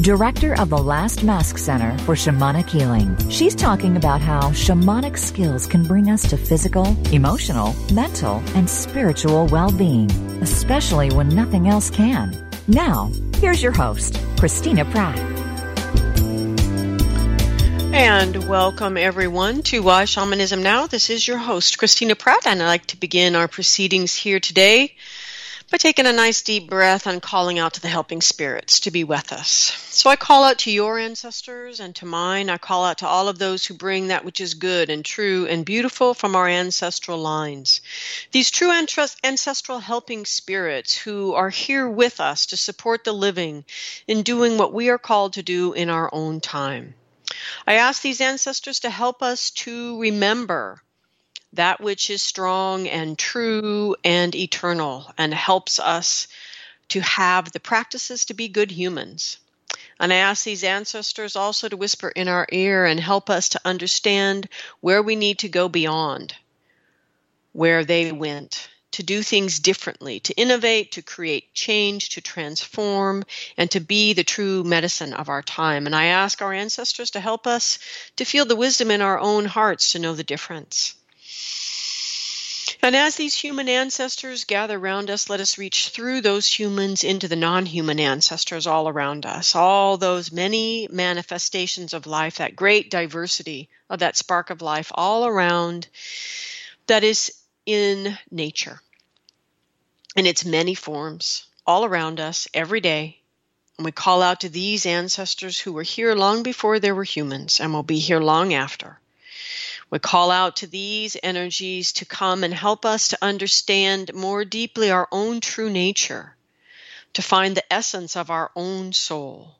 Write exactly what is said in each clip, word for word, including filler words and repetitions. director of the Last Mask Center for Shamanic Healing. She's talking about how shamanic skills can bring us to physical, emotional, mental, and spiritual well-being, especially when nothing else can. Now, here's your host, Christina Pratt. And welcome, everyone, to Why Shamanism Now. This is your host, Christina Pratt, and I'd like to begin our proceedings here today by taking a nice deep breath and calling out to the helping spirits to be with us. So I call out to your ancestors and to mine. I call out to all of those who bring that which is good and true and beautiful from our ancestral lines. These true ancestral helping spirits who are here with us to support the living in doing what we are called to do in our own time. I ask these ancestors to help us to remember that which is strong and true and eternal and helps us to have the practices to be good humans. And I ask these ancestors also to whisper in our ear and help us to understand where we need to go beyond where they went, to do things differently, to innovate, to create change, to transform, and to be the true medicine of our time. And I ask our ancestors to help us to feel the wisdom in our own hearts to know the difference. And as these human ancestors gather around us, let us reach through those humans into the non-human ancestors all around us, all those many manifestations of life, that great diversity of that spark of life all around that is in nature, in its many forms, all around us, every day. And we call out to these ancestors who were here long before there were humans and will be here long after. We call out to these energies to come and help us to understand more deeply our own true nature, to find the essence of our own soul,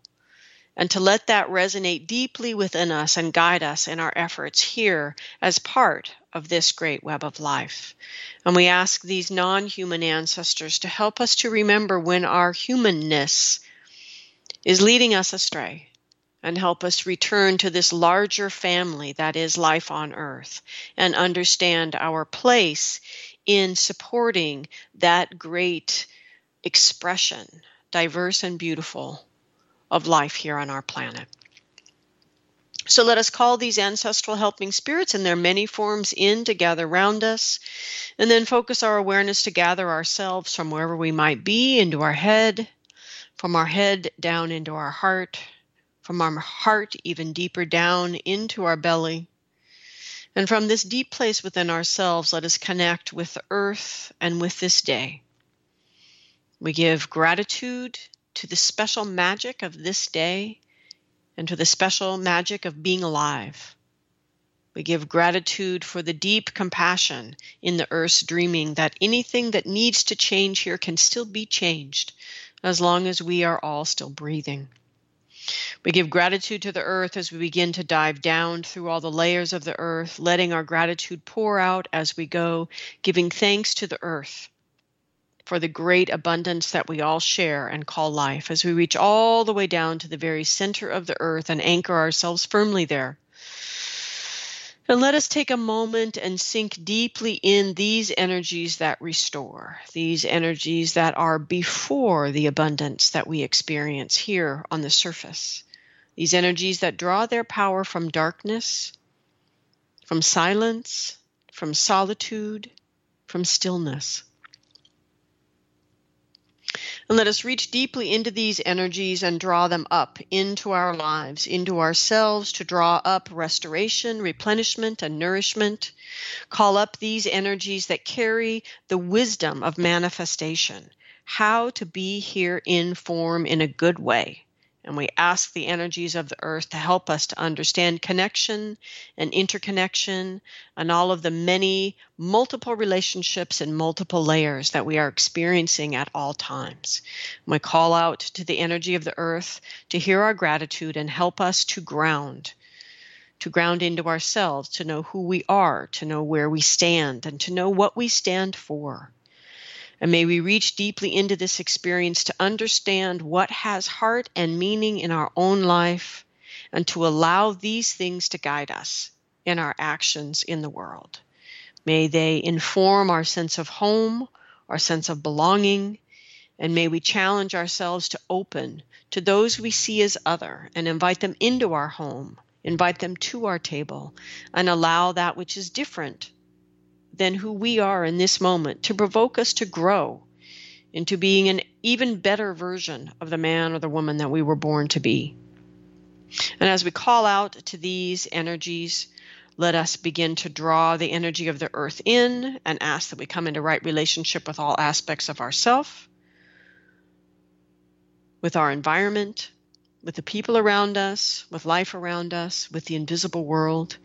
and to let that resonate deeply within us and guide us in our efforts here as part of this great web of life. And we ask these non-human ancestors to help us to remember when our humanness is leading us astray and help us return to this larger family that is life on earth and understand our place in supporting that great expression, diverse and beautiful, of life here on our planet. So let us call these ancestral helping spirits in their many forms in to gather round us, and then focus our awareness to gather ourselves from wherever we might be into our head, from our head down into our heart, from our heart even deeper down into our belly. And from this deep place within ourselves, let us connect with the earth and with this day. We give gratitude to the special magic of this day, and to the special magic of being alive. We give gratitude for the deep compassion in the earth's dreaming that anything that needs to change here can still be changed as long as we are all still breathing. We give gratitude to the earth as we begin to dive down through all the layers of the earth, letting our gratitude pour out as we go, giving thanks to the earth for the great abundance that we all share and call life, as we reach all the way down to the very center of the earth and anchor ourselves firmly there. And let us take a moment and sink deeply in these energies that restore, these energies that are before the abundance that we experience here on the surface, these energies that draw their power from darkness, from silence, from solitude, from stillness. And let us reach deeply into these energies and draw them up into our lives, into ourselves, to draw up restoration, replenishment, and nourishment. Call up these energies that carry the wisdom of manifestation, how to be here in form in a good way. And we ask the energies of the earth to help us to understand connection and interconnection and all of the many multiple relationships and multiple layers that we are experiencing at all times. And we call out to the energy of the earth to hear our gratitude and help us to ground, to ground into ourselves, to know who we are, to know where we stand, and to know what we stand for. And may we reach deeply into this experience to understand what has heart and meaning in our own life, and to allow these things to guide us in our actions in the world. May they inform our sense of home, our sense of belonging, and may we challenge ourselves to open to those we see as other and invite them into our home, invite them to our table, and allow that which is different than who we are in this moment to provoke us to grow into being an even better version of the man or the woman that we were born to be. And as we call out to these energies, let us begin to draw the energy of the earth in and ask that we come into right relationship with all aspects of ourselves, with our environment, with the people around us, with life around us, with the invisible world.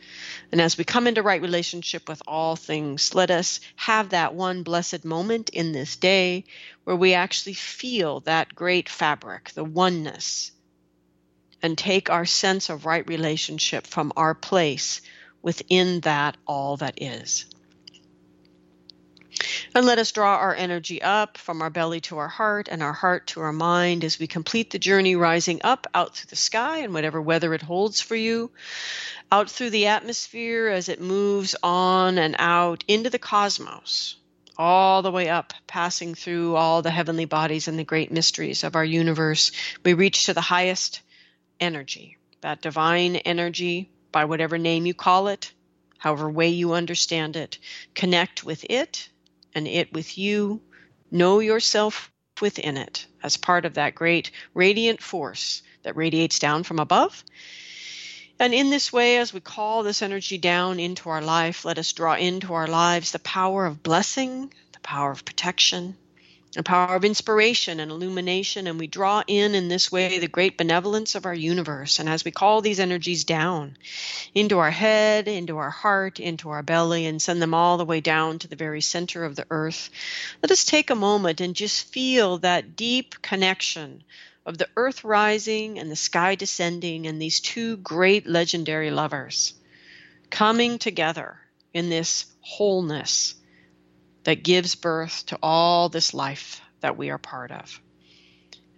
And as we come into right relationship with all things, let us have that one blessed moment in this day where we actually feel that great fabric, the oneness, and take our sense of right relationship from our place within that all that is. And let us draw our energy up from our belly to our heart and our heart to our mind as we complete the journey rising up out through the sky and whatever weather it holds for you, out through the atmosphere as it moves on and out into the cosmos, all the way up, passing through all the heavenly bodies and the great mysteries of our universe. We reach to the highest energy, that divine energy, by whatever name you call it, however way you understand it. Connect with it, and it with you. Know yourself within it as part of that great radiant force that radiates down from above. And in this way, as we call this energy down into our life, let us draw into our lives the power of blessing, the power of protection, the power of inspiration and illumination. And we draw in in this way the great benevolence of our universe. And as we call these energies down into our head, into our heart, into our belly, and send them all the way down to the very center of the earth, let us take a moment and just feel that deep connection of the earth rising and the sky descending, and these two great legendary lovers coming together in this wholeness that gives birth to all this life that we are part of.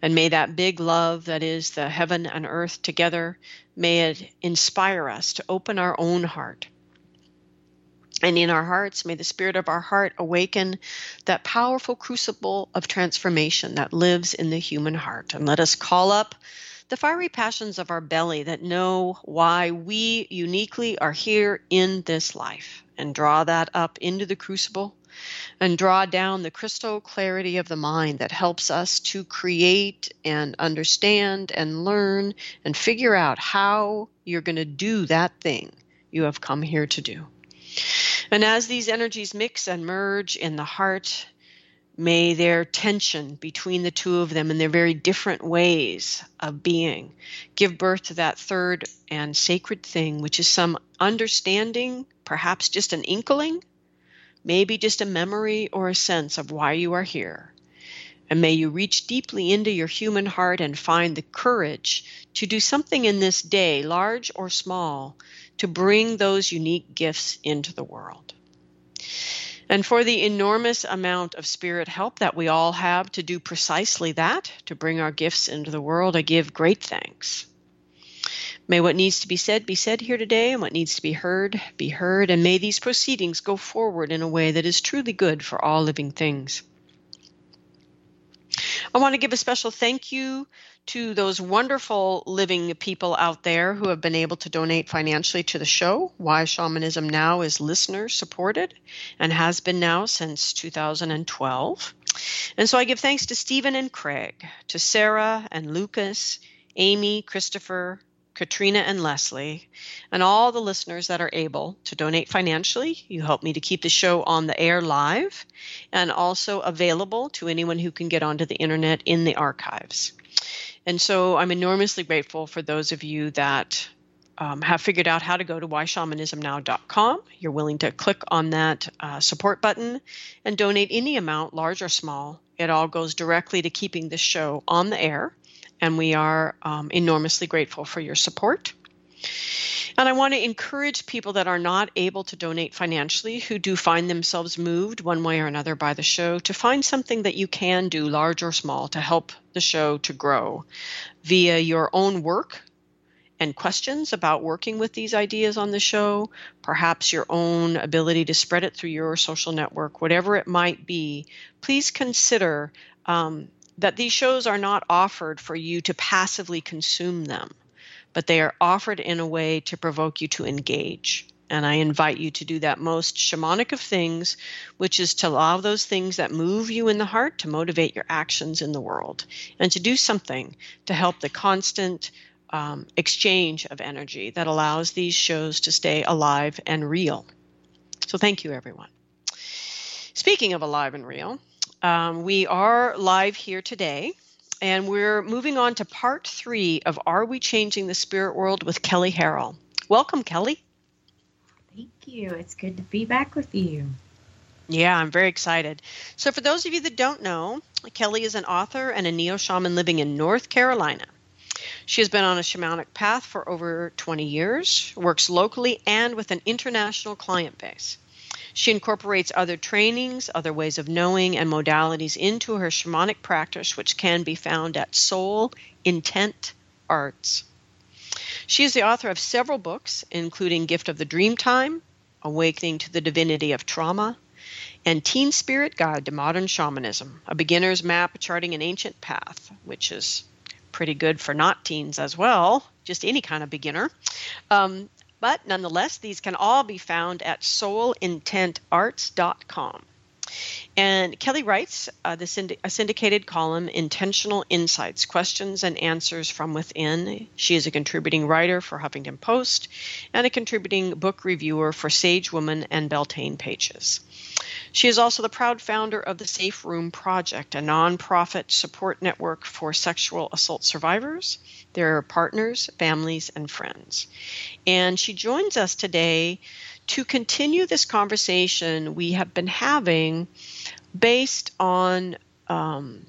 And may that big love that is the heaven and earth together, may it inspire us to open our own heart. And in our hearts, may the spirit of our heart awaken that powerful crucible of transformation that lives in the human heart. And let us call up the fiery passions of our belly that know why we uniquely are here in this life, and draw that up into the crucible and draw down the crystal clarity of the mind that helps us to create and understand and learn and figure out how you're going to do that thing you have come here to do. And as these energies mix and merge in the heart, may their tension between the two of them and their very different ways of being give birth to that third and sacred thing, which is some understanding, perhaps just an inkling, maybe just a memory or a sense of why you are here. And may you reach deeply into your human heart and find the courage to do something in this day, large or small, to bring those unique gifts into the world. And for the enormous amount of spirit help that we all have to do precisely that, to bring our gifts into the world, I give great thanks. May what needs to be said be said here today, and what needs to be heard be heard, and may these proceedings go forward in a way that is truly good for all living things. I want to give a special thank you to those wonderful living people out there who have been able to donate financially to the show. Why Shamanism Now is listener supported and has been now since two thousand twelve. And so I give thanks to Stephen and Craig, to Sarah and Lucas, Amy, Christopher, Katrina and Leslie, and all the listeners that are able to donate financially. You help me to keep the show on the air live and also available to anyone who can get onto the internet in the archives. And so I'm enormously grateful for those of you that um, have figured out how to go to why shamanism now dot com. You're willing to click on that uh, support button and donate any amount, large or small. It all goes directly to keeping the show on the air. And we are um, enormously grateful for your support. And I want to encourage people that are not able to donate financially, who do find themselves moved one way or another by the show, to find something that you can do, large or small, to help the show to grow via your own work and questions about working with these ideas on the show, perhaps your own ability to spread it through your social network, whatever it might be. Please consider um, that these shows are not offered for you to passively consume them, but they are offered in a way to provoke you to engage. And I invite you to do that most shamanic of things, which is to allow those things that move you in the heart to motivate your actions in the world, and to do something to help the constant um, exchange of energy that allows these shows to stay alive and real. So thank you, everyone. Speaking of alive and real, um, we are live here today. And we're moving on to part three of Are We Changing the Spirit World with Kelly Harrell. Welcome, Kelly. Thank you. It's good to be back with you. Yeah, I'm very excited. So for those of you that don't know, Kelly is an author and a neo-shaman living in North Carolina. She has been on a shamanic path for over twenty years, works locally and with an international client base. She incorporates other trainings, other ways of knowing, and modalities into her shamanic practice, which can be found at Soul Intent Arts. She is the author of several books, including Gift of the Dreamtime, Awakening to the Divinity of Trauma, and Teen Spirit Guide to Modern Shamanism, a beginner's map charting an ancient path, which is pretty good for not teens as well, just any kind of beginner. Um, But nonetheless, these can all be found at soul intent arts dot com. And Kelly writes uh, the synd- a syndicated column, Intentional Insights, Questions and Answers from Within. She is a contributing writer for Huffington Post and a contributing book reviewer for Sage Woman and Beltane Pages. She is also the proud founder of the Safe Room Project, a nonprofit support network for sexual assault survivors, their partners, families, and friends. And she joins us today to continue this conversation we have been having based on um,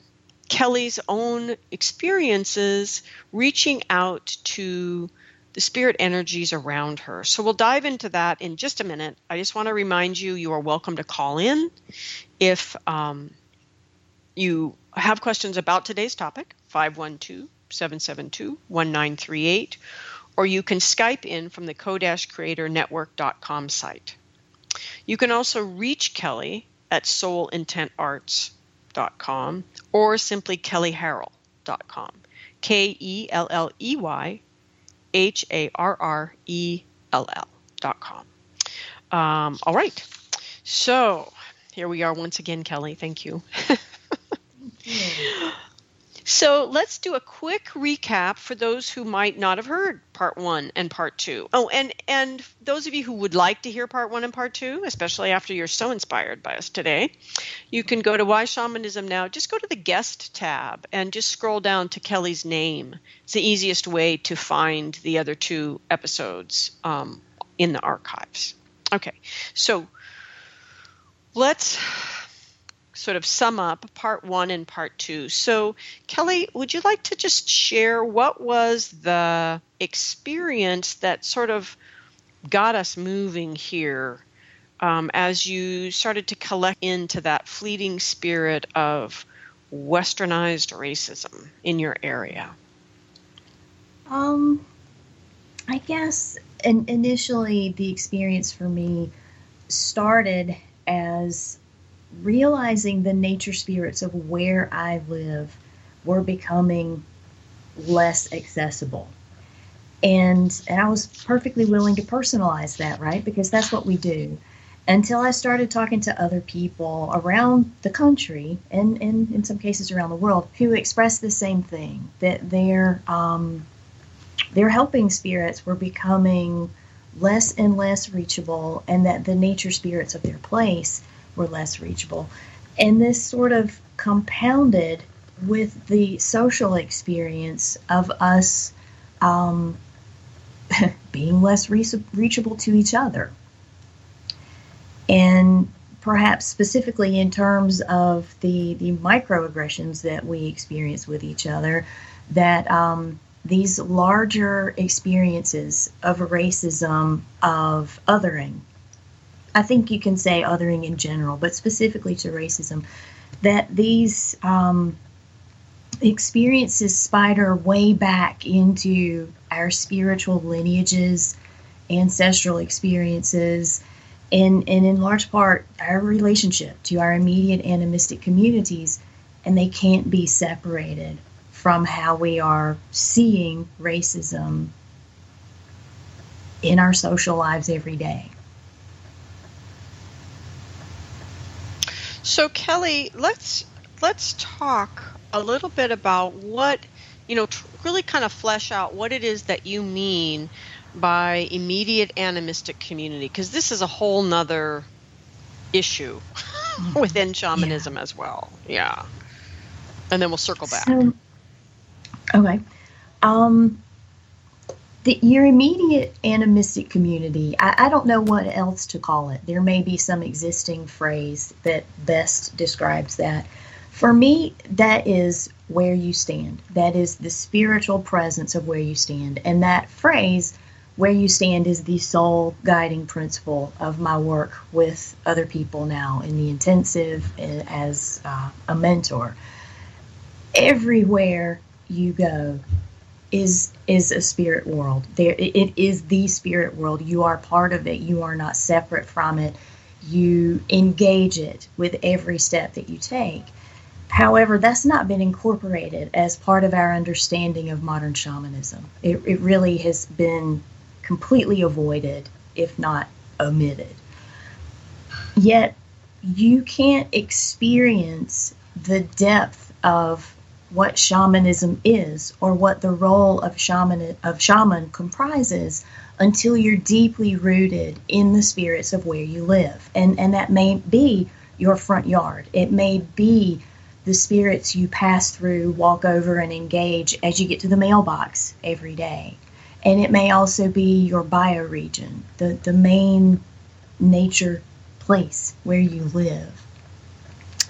Kelly's own experiences reaching out to the spirit energies around her. So we'll dive into that in just a minute. I just want to remind you, you are welcome to call in if um, you have questions about today's topic, five one two, seven seven two, one nine three eight, or you can Skype in from the co creator network dot com site. You can also reach Kelly at soul intent arts dot com or simply kelly harrell dot com, K E L L E Y H A R R E L L dot com. Um, all right. So here we are once again, Kelly. Thank you. Thank you. So let's do a quick recap for those who might not have heard part one and part two. Oh, and, and those of you who would like to hear part one and part two, especially after you're so inspired by us today, you can go to Why Shamanism Now. Just go to the guest tab and just scroll down to Kelly's name. It's the easiest way to find the other two episodes um, in the archives. Okay, so let's sort of sum up part one and part two. So, Kelly, would you like to just share what was the experience that sort of got us moving here um, as you started to collect into that fleeting spirit of westernized racism in your area? Um, I guess in- initially the experience for me started as realizing the nature spirits of where I live were becoming less accessible. And and I was perfectly willing to personalize that, right? Because that's what we do. Until I started talking to other people around the country and, and in some cases around the world who expressed the same thing, that their um, their helping spirits were becoming less and less reachable, and that the nature spirits of their place were less reachable. And this sort of compounded with the social experience of us um, being less re- reachable to each other. And perhaps specifically in terms of the, the microaggressions that we experience with each other, that um, these larger experiences of racism, of othering. I think you can say othering in general, but specifically to racism, that these um, experiences spider way back into our spiritual lineages, ancestral experiences, and, and in large part our relationship to our immediate animistic communities, and they can't be separated from how we are seeing racism in our social lives every day. So Kelly, let's let's talk a little bit about what, you know, tr- really kind of flesh out what it is that you mean by immediate animistic community, because this is a whole nother issue within shamanism yeah. as well. Yeah. And then we'll circle back. So, okay. Um, the, your immediate animistic community, I, I don't know what else to call it. There may be some existing phrase that best describes that. For me, that is where you stand. That is the spiritual presence of where you stand. And that phrase, where you stand, is the sole guiding principle of my work with other people now in the intensive as uh, a mentor. Everywhere you go is is a spirit world. There, it is the spirit world. You are part of it. You are not separate from it. You engage it with every step that you take. However, that's not been incorporated as part of our understanding of modern shamanism. It, it really has been completely avoided, if not omitted. Yet, you can't experience the depth of what shamanism is, or what the role of shaman of shaman comprises, until you're deeply rooted in the spirits of where you live. And, and that may be your front yard. It may be the spirits you pass through, walk over, and engage as you get to the mailbox every day. And it may also be your bioregion, the, the main nature place where you live.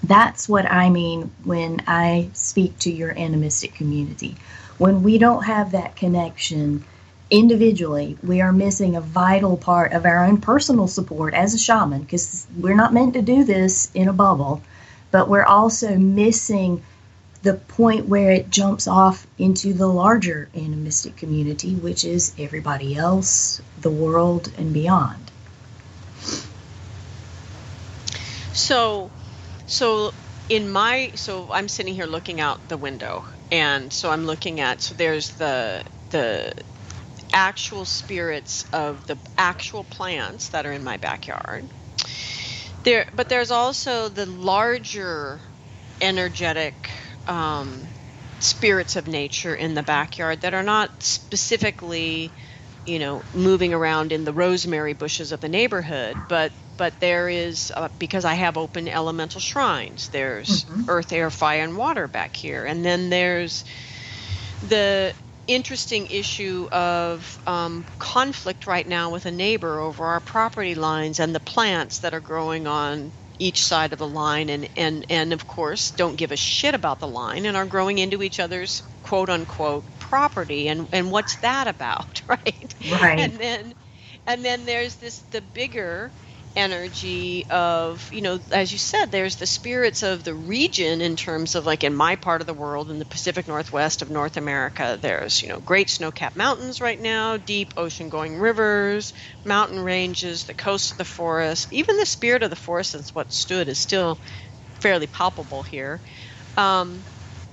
That's what I mean when I speak to your animistic community. When we don't have that connection individually, we are missing a vital part of our own personal support as a shaman, because we're not meant to do this in a bubble, but we're also missing the point where it jumps off into the larger animistic community, which is everybody else, the world, and beyond. So... So in my, so I'm sitting here looking out the window, and so I'm looking at, so there's the the actual spirits of the actual plants that are in my backyard. There, but there's also the larger energetic um, spirits of nature in the backyard that are not specifically, you know, moving around in the rosemary bushes of the neighborhood, but But there is, uh, because I have open elemental shrines, there's mm-hmm. earth, air, fire, and water back here. And then there's the interesting issue of um, conflict right now with a neighbor over our property lines and the plants that are growing on each side of the line. And, and, and of course, don't give a shit about the line and are growing into each other's quote unquote property. And, and what's that about, right? Right. And then, and then there's this, the bigger energy of, you know, as you said, there's the spirits of the region in terms of, like, in my part of the world, in the Pacific Northwest of North America, there's, you know, great snow-capped mountains right now, deep ocean-going rivers, mountain ranges, the coast of the forest. Even the spirit of the forest, since what stood, is still fairly palpable here. Um,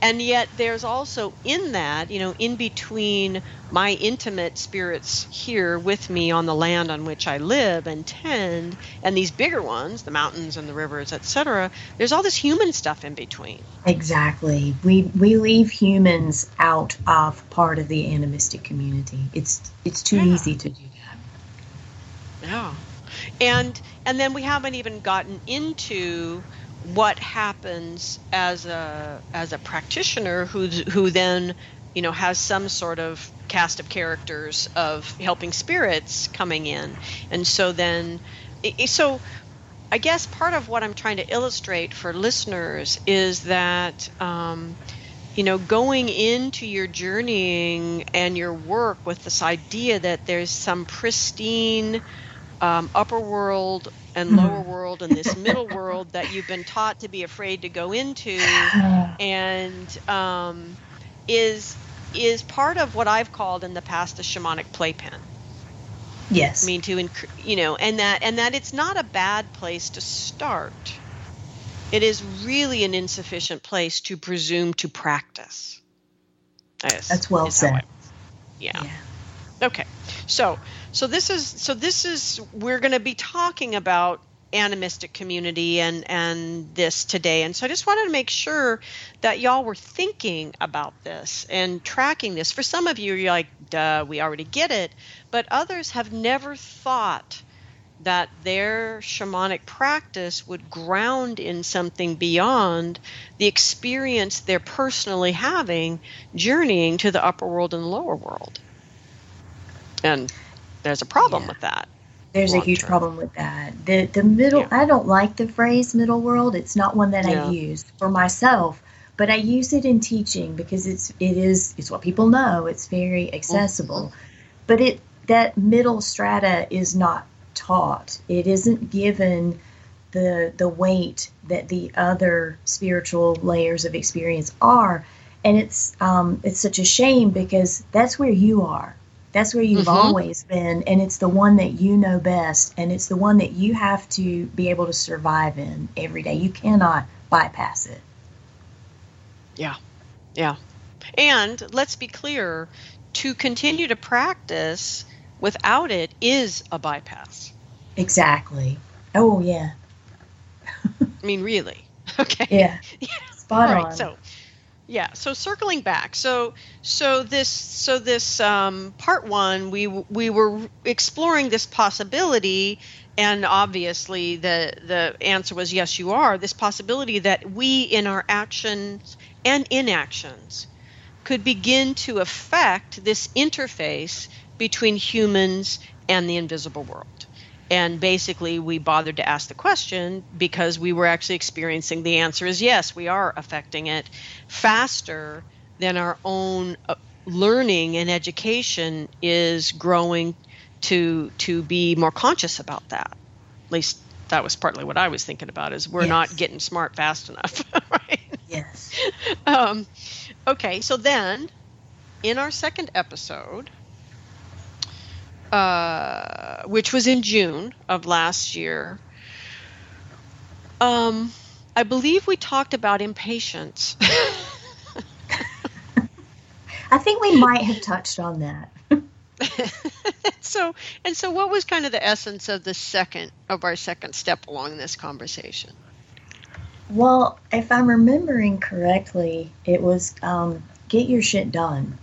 and yet there's also in that, you know, in between my intimate spirits here with me on the land on which I live and tend, and these bigger ones, the mountains and the rivers, et cetera, there's all this human stuff in between. Exactly. We we leave humans out of part of the animistic community. It's it's too yeah. easy to do that. Yeah. And and then we haven't even gotten into what happens as a as a practitioner who who then, you know, has some sort of cast of characters of helping spirits coming in. And so then, so I guess part of what I'm trying to illustrate for listeners is that um, you know, going into your journeying and your work with this idea that there's some pristine um, upper world and lower world and this middle world that you've been taught to be afraid to go into, and um, is is part of what I've called in the past a shamanic playpen. Yes. I mean, to, inc- you know, and that, and that it's not a bad place to start. It is really an insufficient place to presume to practice. Yes, that's well said. Yeah. yeah. Okay. So, so this is, so this is, we're going to be talking about animistic community and, and this today. And so I just wanted to make sure that y'all were thinking about this and tracking this. For some of you, you're like, duh, we already get it. But others have never thought that their shamanic practice would ground in something beyond the experience they're personally having, journeying to the upper world and the lower world. And there's a problem yeah. with that. There's a huge term. problem with that. The the middle, yeah. I don't like the phrase middle world. It's not one that yeah. I use for myself, but I use it in teaching because it's it is it's what people know. It's very accessible. Mm-hmm. But it that middle strata is not taught. It isn't given the the weight that the other spiritual layers of experience are, and it's um, it's such a shame because that's where you are. That's where you've mm-hmm. always been, and it's the one that you know best, and it's the one that you have to be able to survive in every day. You cannot bypass it. Yeah, yeah. And let's be clear, to continue to practice without it is a bypass. Exactly. Oh, yeah. I mean, really. Okay. Yeah. yeah. Spot All on. Right, so, yeah. So circling back. So, so this, so this um, part one, we we were exploring this possibility, and obviously the the answer was yes, you are. This possibility that we in our actions and inactions could begin to affect this interface between humans and the invisible world. And basically we bothered to ask the question because we were actually experiencing the answer is yes, we are affecting it faster than our own learning and education is growing to to be more conscious about that. At least that was partly what I was thinking about, is we're yes. not getting smart fast enough. Right? Yes. Um, okay, so then in our second episode, uh, which was in June of last year, um, I believe we talked about impatience. I think we might have touched on that. so, and so what was kind of the essence of the second, of our second step along this conversation? Well, if I'm remembering correctly, it was um, get your shit done.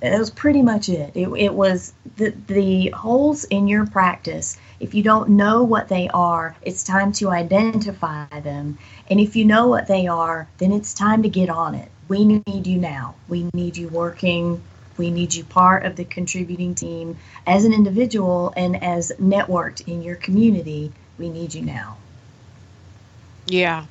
That was pretty much it. It, it was the, the holes in your practice. If you don't know what they are, it's time to identify them. And if you know what they are, then it's time to get on it. We need you now. We need you working. We need you part of the contributing team as an individual and as networked in your community. We need you now. Yeah.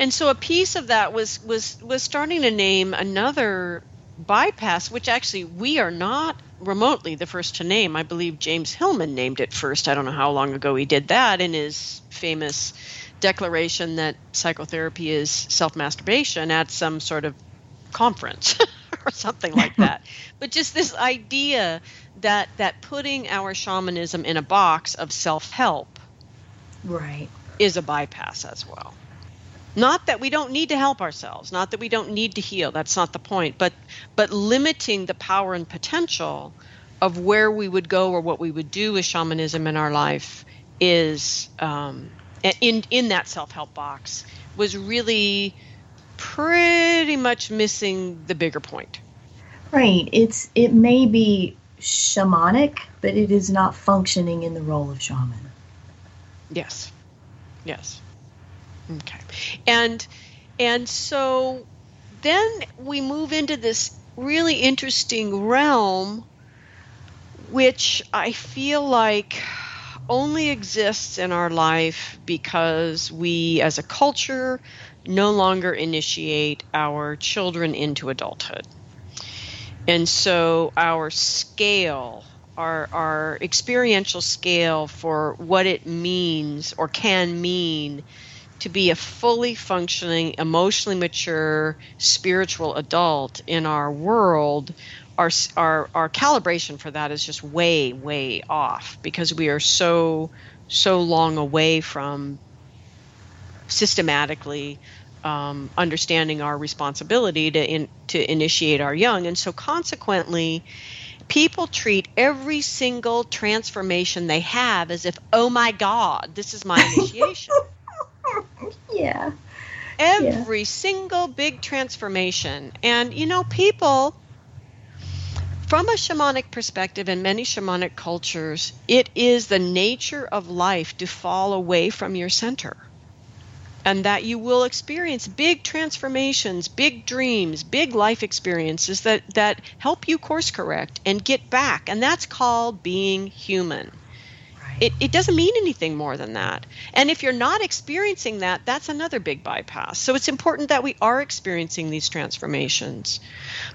And so a piece of that was was was starting to name another bypass, which actually we are not remotely the first to name. I believe James Hillman named it first. I don't know how long ago he did that in his famous declaration that psychotherapy is self-masturbation at some sort of conference or something like that. But just this idea that that putting our shamanism in a box of self-help, right, is a bypass as well. Not that we don't need to help ourselves, not that we don't need to heal, that's not the point, but but limiting the power and potential of where we would go or what we would do with shamanism in our life is um, in, in that self-help box was really pretty much missing the bigger point. Right. It's It may be shamanic, but it is not functioning in the role of shaman. Yes. Yes. Okay. And and so then we move into this really interesting realm, which I feel like only exists in our life because we as a culture no longer initiate our children into adulthood. And so our scale, our, our experiential scale for what it means or can mean to be a fully functioning, emotionally mature, spiritual adult in our world, our, our our calibration for that is just way, way off because we are so, so long away from systematically um, understanding our responsibility to in, to initiate our young. And so consequently, people treat every single transformation they have as if, oh my God, this is my initiation. Yeah. Every yeah. single big transformation. And, you know, people, from a shamanic perspective and many shamanic cultures, it is the nature of life to fall away from your center. And that you will experience big transformations, big dreams, big life experiences that, that help you course correct and get back. And that's called being human. It, it doesn't mean anything more than that. And if you're not experiencing that, that's another big bypass. So it's important that we are experiencing these transformations.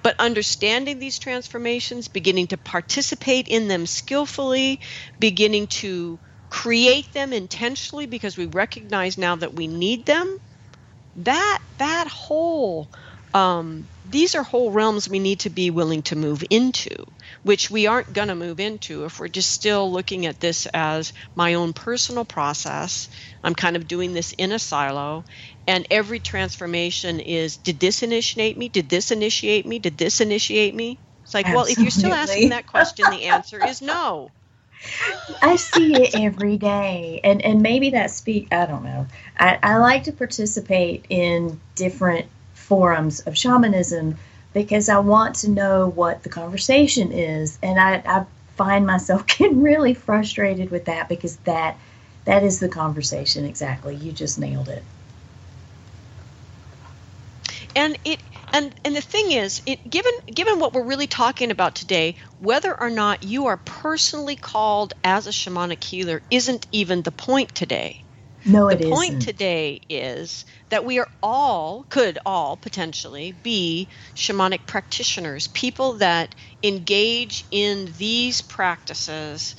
But understanding these transformations, beginning to participate in them skillfully, beginning to create them intentionally because we recognize now that we need them, that, that whole um, these are whole realms we need to be willing to move into, which we aren't going to move into if we're just still looking at this as my own personal process. I'm kind of doing this in a silo, and every transformation is, did this initiate me? Did this initiate me? Did this initiate me? It's like, absolutely. Well, if you're still asking that question, the answer is no. I see it every day. And and maybe that speak, I don't know. I, I like to participate in different forums of shamanism because I want to know what the conversation is. And I, I find myself getting really frustrated with that because that that is the conversation exactly. You just nailed it. And it and, and the thing is, it given given what we're really talking about today, whether or not you are personally called as a shamanic healer isn't even the point today. No, it isn't. The point today is that we are all, could all potentially be shamanic practitioners, people that engage in these practices,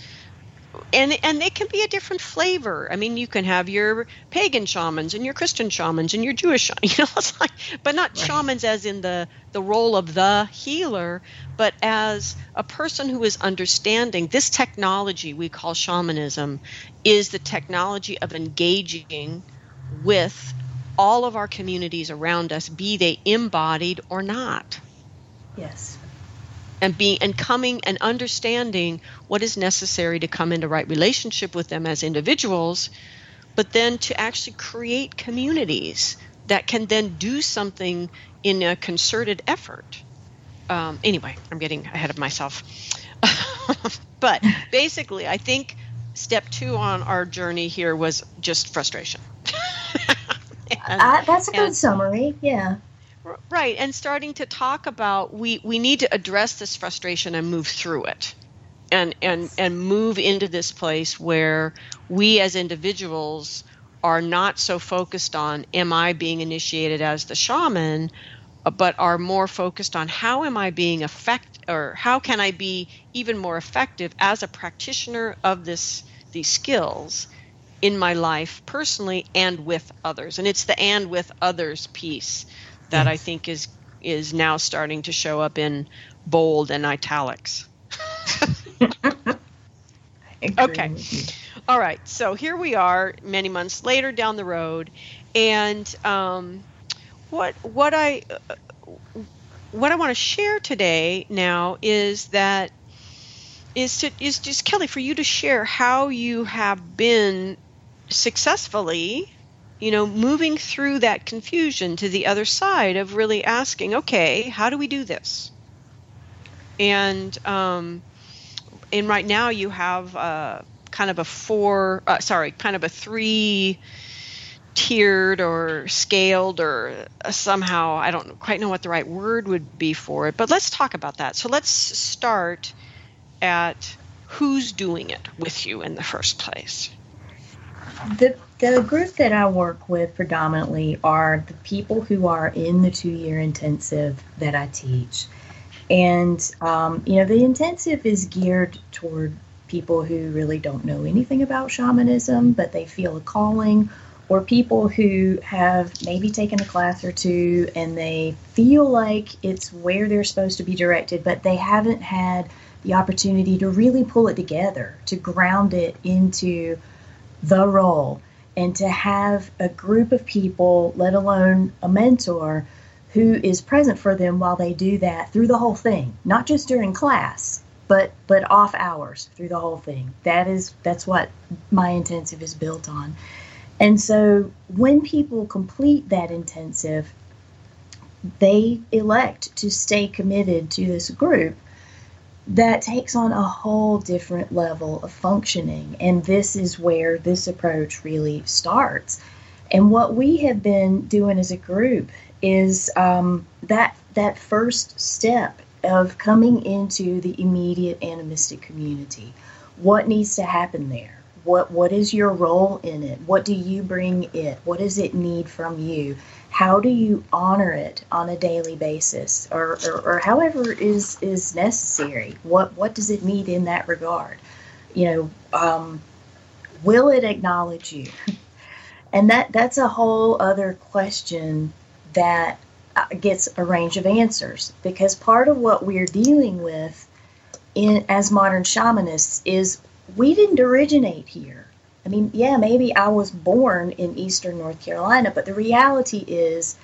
and and they can be a different flavor. I mean, you can have your pagan shamans and your Christian shamans and your Jewish, you know, it's like, but not right. Shamans as in the, the role of the healer, but as a person who is understanding this technology we call shamanism is the technology of engaging with all of our communities around us, be they embodied or not. Yes. And being and coming and understanding what is necessary to come into right relationship with them as individuals, but then to actually create communities that can then do something in a concerted effort. Um, anyway, I'm getting ahead of myself. But basically, I think step two on our journey here was just frustration. and, uh, that's a good and, summary, yeah. Right, and starting to talk about we, we need to address this frustration and move through it and, and and move into this place where we as individuals are not so focused on am I being initiated as the shaman, but are more focused on how am I being effect or how can I be even more effective as a practitioner of this these skills in my life personally and with others. And it's the and with others piece that I think is is now starting to show up in bold and italics. Okay. All right. So here we are many months later down the road. And um, what what I what I want to share today now is that is to is just Kelly, for you to share how you have been successfully, you know, moving through that confusion to the other side of really asking, okay, how do we do this? And um, and right now you have uh, kind of a four, uh, sorry, kind of a three-tiered or scaled or somehow, I don't quite know what the right word would be for it, but let's talk about that. So let's start at who's doing it with you in the first place? The the group that I work with predominantly are the people who are in the two-year intensive that I teach. And, um, you know, the intensive is geared toward people who really don't know anything about shamanism, but they feel a calling, or people who have maybe taken a class or two and they feel like it's where they're supposed to be directed, but they haven't had the opportunity to really pull it together, to ground it into the role, and to have a group of people, let alone a mentor, who is present for them while they do that through the whole thing, not just during class, but but off hours through the whole thing. That is, that's what my intensive is built on. And so when people complete that intensive, they elect to stay committed to this group. That takes on a whole different level of functioning. And this is where this approach really starts. And what we have been doing as a group is um, that that first step of coming into the immediate animistic community. What needs to happen there? What what is your role in it? What do you bring it? What does it need from you? How do you honor it on a daily basis, or, or, or however is is necessary? What what does it need in that regard? You know, um, will it acknowledge you? And that that's a whole other question that gets a range of answers, because part of what we're dealing with in as modern shamanists is we didn't originate here. I mean, yeah, maybe I was born in eastern North Carolina, but the reality is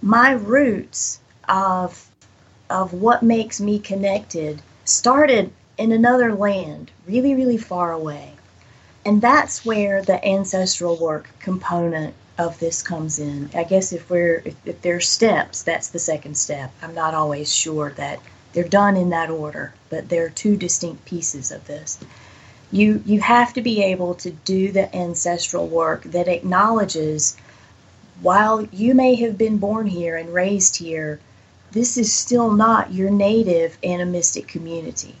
my roots of of what makes me connected started in another land, really, really far away. And that's where the ancestral work component of this comes in. I guess if we're if, if there's steps, that's the second step. I'm not always sure that they're done in that order, but there are two distinct pieces of this. You you have to be able to do the ancestral work that acknowledges, while you may have been born here and raised here, this is still not your native animistic community.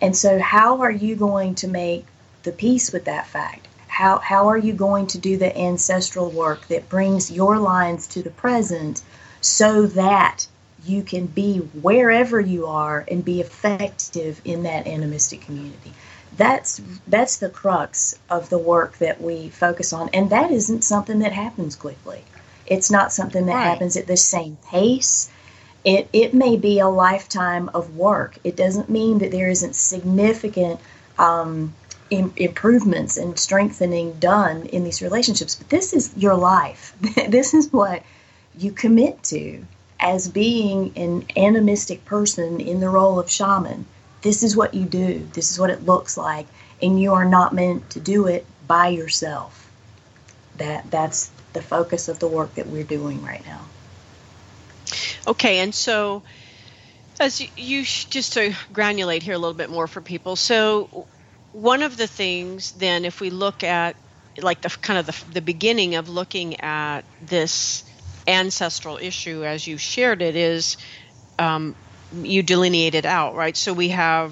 And so how are you going to make the peace with that fact? How how are you going to do the ancestral work that brings your lines to the present so that you can be wherever you are and be effective in that animistic community? That's that's the crux of the work that we focus on, and that isn't something that happens quickly. It's not something that right. happens at the same pace. It it may be a lifetime of work. It doesn't mean that there isn't significant um, im- improvements and strengthening done in these relationships, but this is your life. This is what you commit to as being an animistic person in the role of shaman. This is what you do. This is what it looks like, and you are not meant to do it by yourself. That that's the focus of the work that we're doing right now. Okay, and so as you, you just to granulate here a little bit more for people. So one of the things then, if we look at like the kind of the, the beginning of looking at this ancestral issue as you shared it is. Um, You delineate it out, right? So we have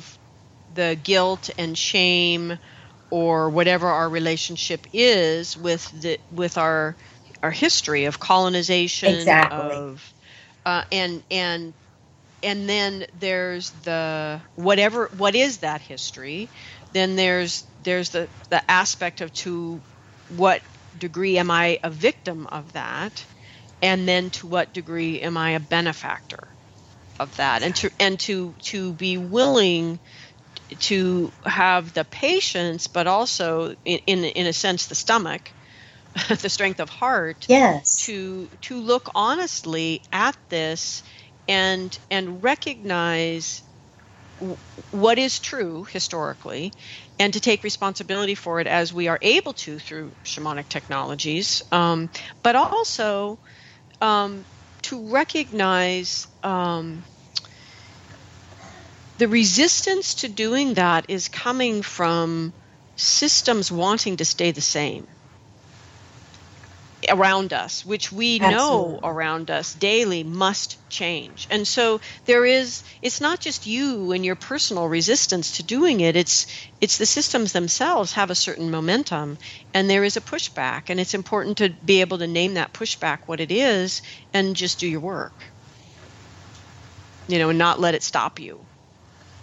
the guilt and shame, or whatever our relationship is with the with our our history of colonization. Exactly. Of uh, and and and then there's the whatever what is that history? Then there's there's the the aspect of to what degree am I a victim of that, and then to what degree am I a benefactor of that, and to and to to be willing to have the patience, but also in in, in a sense the stomach, the strength of heart, yes, to to look honestly at this and and recognize w- what is true historically, and to take responsibility for it as we are able to through shamanic technologies, um, but also. Um, to recognize um, the resistance to doing that is coming from systems wanting to stay the same. around us, which we Absolutely. know around us daily must change. And so there is, it's not just you and your personal resistance to doing it, it's it's the systems themselves have a certain momentum, and there is a pushback, and it's important to be able to name that pushback what it is and just do your work, you know, and not let it stop you,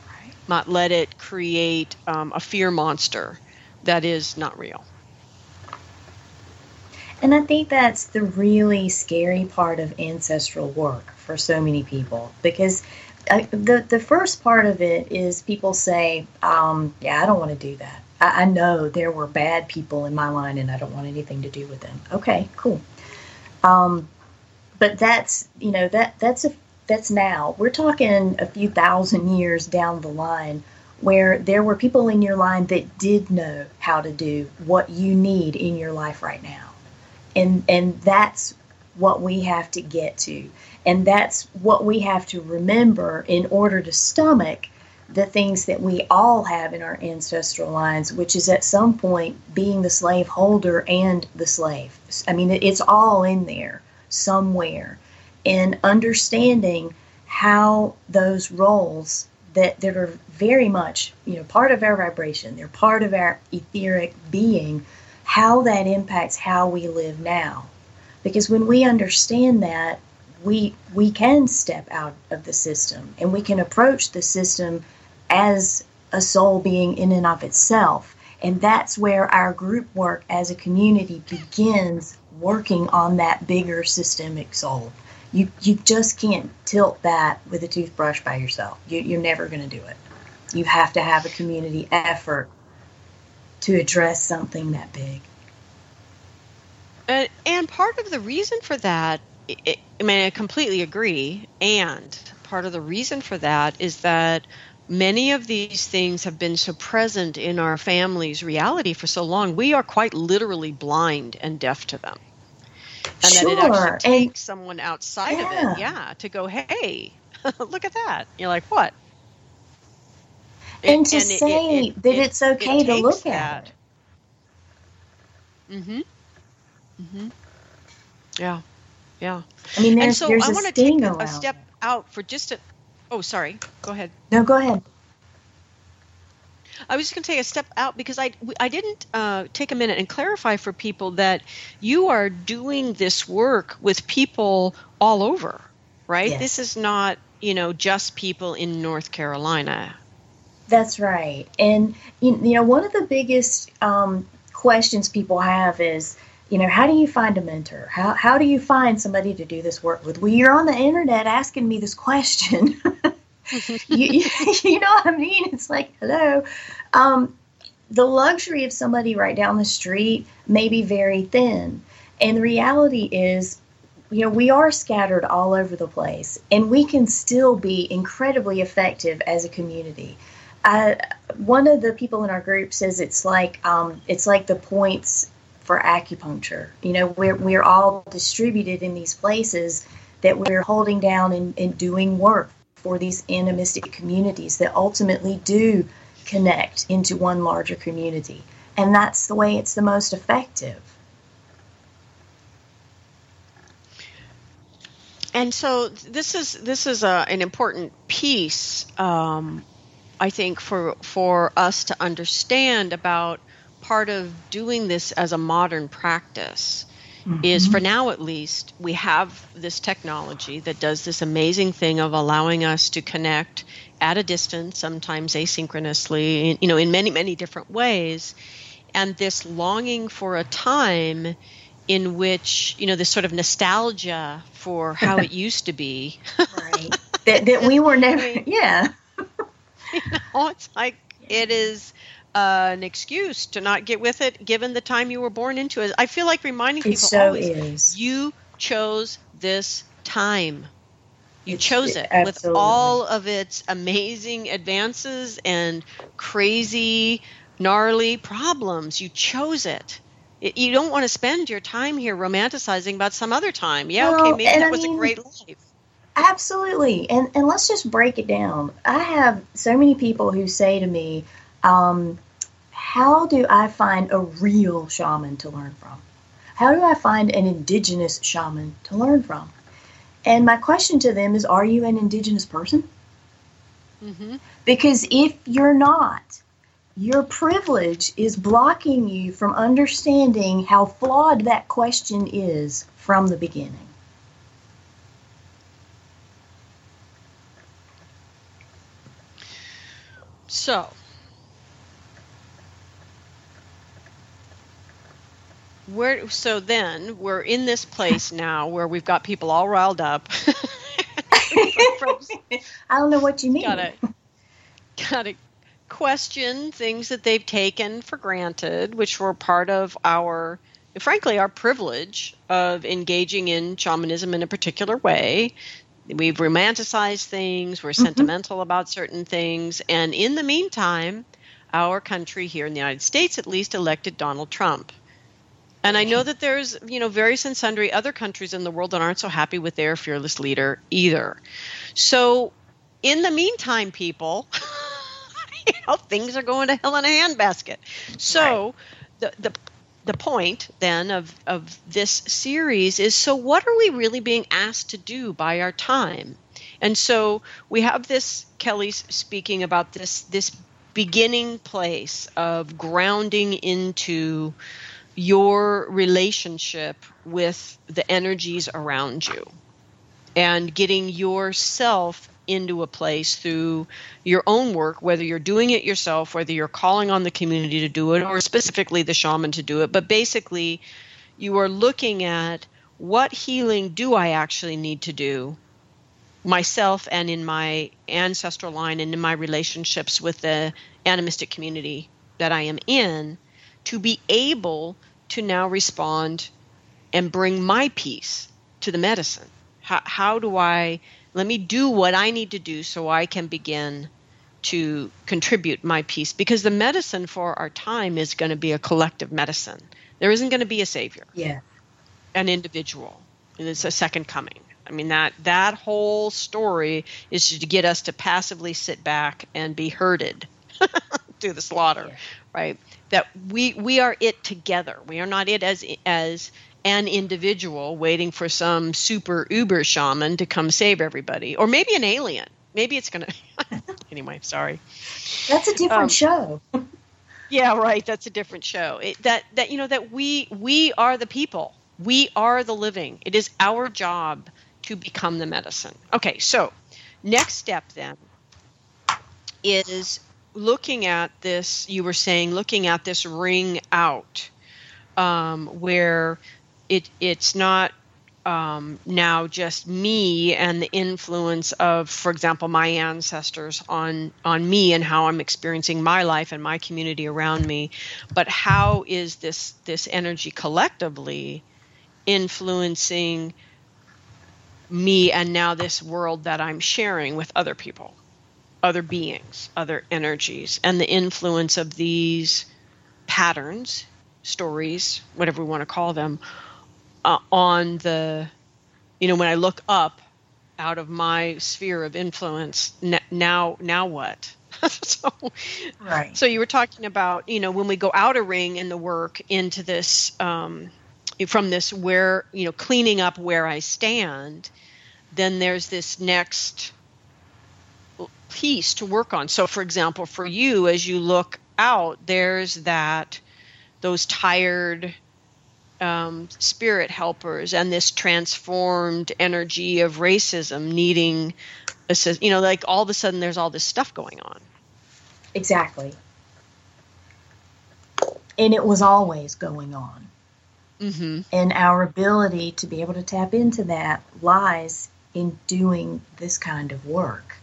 right. Not let it create um, a fear monster that is not real. And I think that's the really scary part of ancestral work for so many people, because I, the the first part of it is people say, um, yeah, I don't want to do that. I, I know there were bad people in my line and I don't want anything to do with them. Okay, cool. Um, but that's, you know, that that's a, that's now. We're talking a few thousand years down the line, where there were people in your line that did know how to do what you need in your life right now. And and that's what we have to get to. And that's what we have to remember in order to stomach the things that we all have in our ancestral lines, which is at some point being the slaveholder and the slave. I mean, it's all in there somewhere. And understanding how those roles that, that are very much, you know, part of our vibration, they're part of our etheric being, how that impacts how we live now. Because when we understand that, we we can step out of the system, and we can approach the system as a soul being in and of itself. And that's where our group work as a community begins, working on that bigger systemic soul. You you just can't tilt that with a toothbrush by yourself. You, you're never going to do it. You have to have a community effort to address something that big. And, and part of the reason for that, it, I mean, I completely agree. And part of the reason for that is that many of these things have been so present in our family's reality for so long, we are quite literally blind and deaf to them. And sure. That it actually takes and, someone outside yeah. of it, yeah, to go, hey, look at that. You're like, what? It, and to and say it, it, it, that it, it's okay it to look at it. Mm-hmm. Mm-hmm. Yeah. Yeah. I mean, there's, and so there's I want to take a, a step out for just a... Oh, sorry. Go ahead. No, go ahead. I was just going to take a step out because I, I didn't uh, take a minute and clarify for people that you are doing this work with people all over, right? Yes. This is not, you know, just people in North Carolina. That's right. And, you know, one of the biggest um, questions people have is, you know, how do you find a mentor? How how do you find somebody to do this work with? Well, you're on the internet asking me this question. you, you, you know what I mean? It's like, hello. Um, the luxury of somebody right down the street may be very thin. And the reality is, you know, we are scattered all over the place, and we can still be incredibly effective as a community. I, one of the people in our group says it's like um, it's like the points for acupuncture. You know, we're we're all distributed in these places that we're holding down and, and doing work for these animistic communities that ultimately do connect into one larger community, and that's the way it's the most effective. And so this is this is a, an important piece. Um, I think for for us to understand about part of doing this as a modern practice mm-hmm. is, for now at least, we have this technology that does this amazing thing of allowing us to connect at a distance, sometimes asynchronously, you know, in many, many different ways. And this longing for a time in which, you know, this sort of nostalgia for how it used to be. Right. That, that we were never, yeah. You know, it's like it is uh, an excuse to not get with it, given the time you were born into it. I feel like reminding people so always, is. you chose this time. You it's, chose it, it with all of its amazing advances and crazy, gnarly problems. You chose it. it you don't want to spend your time here romanticizing about some other time. Yeah, well, okay, maybe that I was mean, a great life. Absolutely. And and let's just break it down. I have so many people who say to me, um, how do I find a real shaman to learn from? how do I find an indigenous shaman to learn from? And my question to them is, are you an indigenous person? Mm-hmm. Because if you're not, your privilege is blocking you from understanding how flawed that question is from the beginning. So, where, so then we're in this place now where we've got people all riled up. I don't know what you mean. Gotta, gotta question things that they've taken for granted, which were part of our, frankly, our privilege of engaging in shamanism in a particular way. We've romanticized things, we're mm-hmm. sentimental about certain things, and in the meantime, our country here in the United States at least elected Donald Trump. And I know that there's, you know, various and sundry other countries in the world that aren't so happy with their fearless leader either. So in the meantime, people, you know, things are going to hell in a handbasket. So right. the the The point, then, of, of this series is, so what are we really being asked to do by our time? And so we have this, Kelly's speaking about this, this beginning place of grounding into your relationship with the energies around you and getting yourself into a place through your own work, whether you're doing it yourself, whether you're calling on the community to do it, or specifically the shaman to do it. But basically, you are looking at what healing do I actually need to do myself and in my ancestral line and in my relationships with the animistic community that I am in to be able to now respond and bring my piece to the medicine. How, how do I... Let me do what I need to do so I can begin to contribute my piece. Because the medicine for our time is going to be a collective medicine. There isn't going to be a savior. Yeah. An individual. And it's a second coming. I mean, that, that whole story is to get us to passively sit back and be herded to the slaughter, yeah. right? That we we are it together. We are not it as as an individual waiting for some super uber shaman to come save everybody. Or maybe an alien. Maybe it's going to... Anyway, sorry. That's a different um, show. Yeah, right. That's a different show. It, that, that, you know, that we we are the people. We are the living. It is our job to become the medicine. Okay, so next step then is looking at this, you were saying, looking at this ring out, um, where... It, it's not um, now just me and the influence of, for example, my ancestors on, on me and how I'm experiencing my life and my community around me, but how is this, this energy collectively influencing me and now this world that I'm sharing with other people, other beings, other energies, and the influence of these patterns, stories, whatever we want to call them, Uh, on the, you know, when I look up out of my sphere of influence, n- now, now what? so, right. So you were talking about, you know, when we go out a ring in the work into this, um, from this where, you know, cleaning up where I stand, then there's this next piece to work on. So, for example, for you, as you look out, there's that, those tired Um, spirit helpers and this transformed energy of racism needing, assist, you know, like all of a sudden there's all this stuff going on. Exactly. And it was always going on. Mm-hmm. And our ability to be able to tap into that lies in doing this kind of work.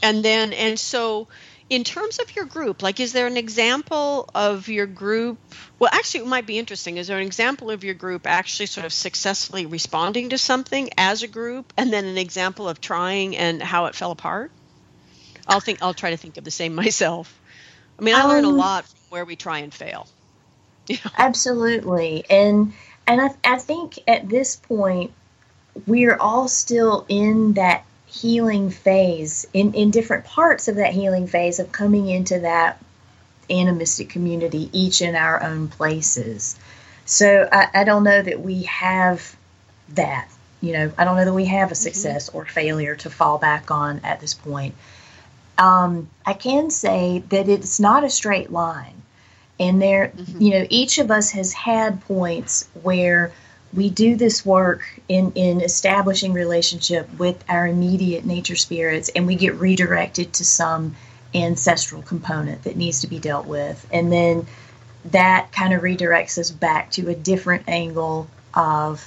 And then, and so... In terms of your group, like, is there an example of your group? Well, actually, it might be interesting. Is there an example of your group actually sort of successfully responding to something as a group, and then an example of trying and how it fell apart? I'll think. I'll try to think of the same myself. I mean, I um, learn a lot from where we try and fail. You know? Absolutely, and and I, I think at this point we're all still in that healing phase, in, in different parts of that healing phase of coming into that animistic community, each in our own places. So I, I don't know that we have that. You know, I don't know that we have a success mm-hmm. or failure to fall back on at this point. Um, I can say that it's not a straight line. And there, mm-hmm. you know, each of us has had points where we do this work in, in establishing relationship with our immediate nature spirits, and we get redirected to some ancestral component that needs to be dealt with. And then that kind of redirects us back to a different angle of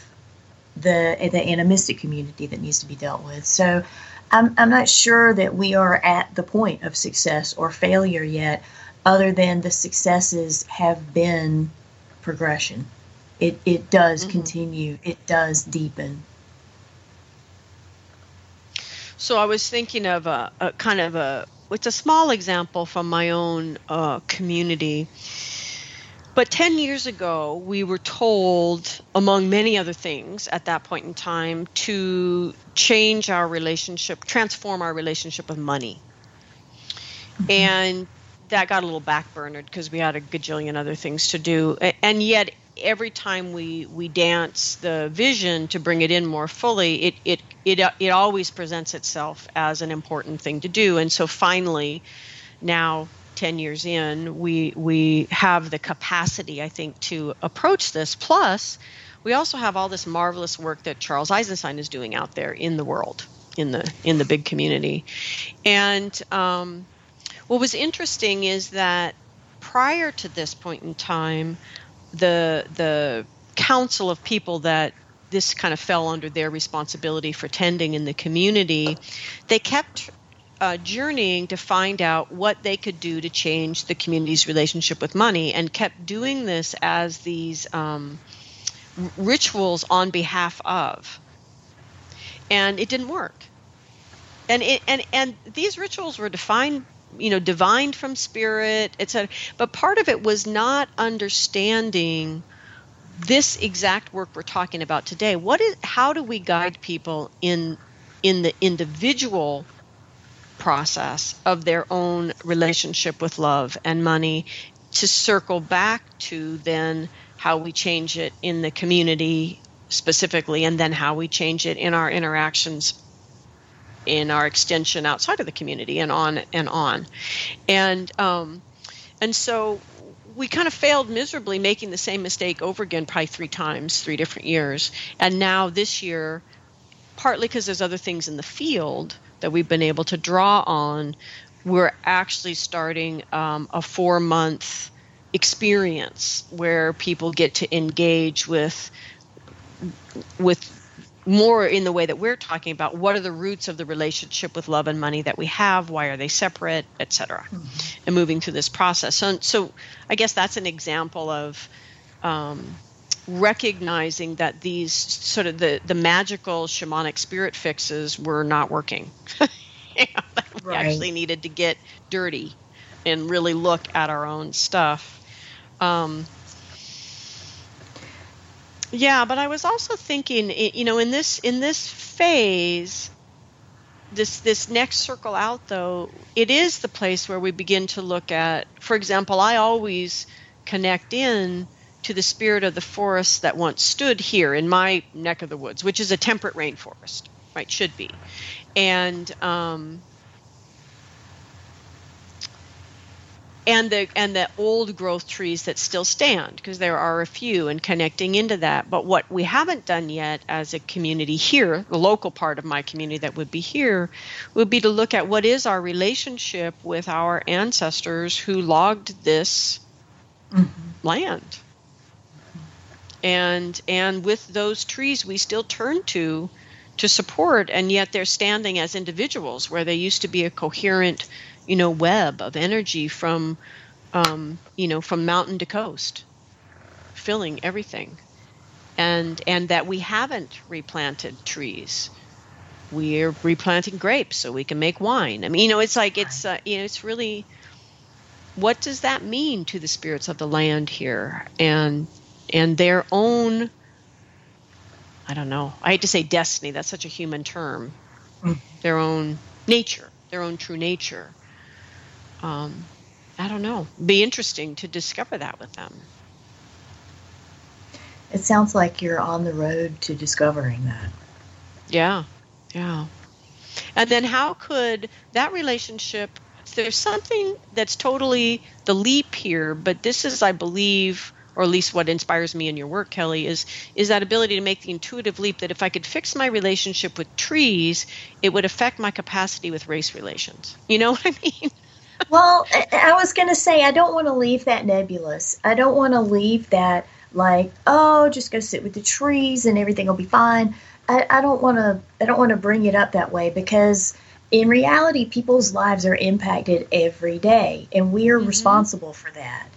the the animistic community that needs to be dealt with. So I'm, I'm not sure that we are at the point of success or failure yet, other than the successes have been progression. It it does mm-hmm. continue. It does deepen. So I was thinking of a, a kind of a, it's a small example from my own uh, community. But ten years ago, we were told, among many other things at that point in time, to change our relationship, transform our relationship with money. Mm-hmm. And that got a little backburnered because we had a gajillion other things to do. And yet, every time we, we dance the vision to bring it in more fully, it, it, it, it always presents itself as an important thing to do. And so finally, now ten years in, we we have the capacity, I think, to approach this. Plus, we also have all this marvelous work that Charles Eisenstein is doing out there in the world, in the in the big community. And um, what was interesting is that prior to this point in time, the the council of people that this kind of fell under their responsibility for tending in the community, they kept Uh, journeying to find out what they could do to change the community's relationship with money, and kept doing this as these um, r- rituals on behalf of. And it didn't work. And it, and and these rituals were defined, you know, divined from spirit, et cetera. But part of it was not understanding this exact work we're talking about today. What is? How do we guide people in in the individual process of their own relationship with love and money to circle back to then how we change it in the community specifically, and then how we change it in our interactions, in our extension outside of the community, and on and on. And um, and so we kind of failed miserably, making the same mistake over again probably three times, three different years. And now this year, partly because there's other things in the field that we've been able to draw on, we're actually starting um, a four-month experience where people get to engage with with more in the way that we're talking about. What are the roots of the relationship with love and money that we have? Why are they separate, et cetera, mm-hmm. and moving through this process. So, so I guess that's an example of um, recognizing that these sort of the, the magical shamanic spirit fixes were not working. you know, that right. We actually needed to get dirty and really look at our own stuff. Um, yeah, but I was also thinking, you know, in this in this phase, this this next circle out, though, it is the place where we begin to look at, for example, I always connect in to the spirit of the forest that once stood here in my neck of the woods, which is a temperate rainforest, right? Should be. And um, and the and the old growth trees that still stand, because there are a few, and connecting into that. But what we haven't done yet as a community here, the local part of my community that would be here, would be to look at what is our relationship with our ancestors who logged this mm-hmm. land. And and with those trees we still turn to to support, and yet they're standing as individuals where they used to be a coherent, you know, web of energy from, um, you know, from mountain to coast, filling everything. And and that we haven't replanted trees. We're replanting grapes so we can make wine. I mean, you know, it's like it's uh, you know, it's really, what does that mean to the spirits of the land here? And And their own, I don't know, I hate to say destiny, that's such a human term, mm. their own nature, their own true nature. Um, I don't know, be interesting to discover that with them. It sounds like you're on the road to discovering that. Yeah, yeah. And then how could that relationship, there's something that's totally the leap here, but this is, I believe, or at least what inspires me in your work, Kelly, is is that ability to make the intuitive leap that if I could fix my relationship with trees, it would affect my capacity with race relations. You know what I mean? Well, I was going to say, I don't want to leave that nebulous. I don't want to leave that like, oh, just go sit with the trees and everything will be fine. I, I don't want to I don't want to bring it up that way, because in reality, people's lives are impacted every day, and we are mm-hmm. responsible for that.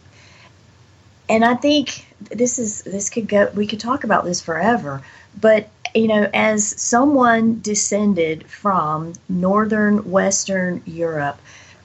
And I think this is this could go. We could talk about this forever. But, you know, as someone descended from northern Western Europe,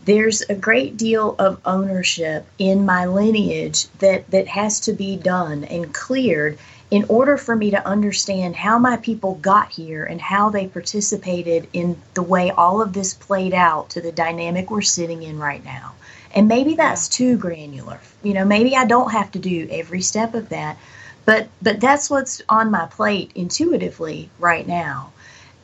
there's a great deal of ownership in my lineage that, that has to be done and cleared in order for me to understand how my people got here and how they participated in the way all of this played out to the dynamic we're sitting in right now. And maybe that's too granular. You know, maybe I don't have to do every step of that, but but that's what's on my plate intuitively right now.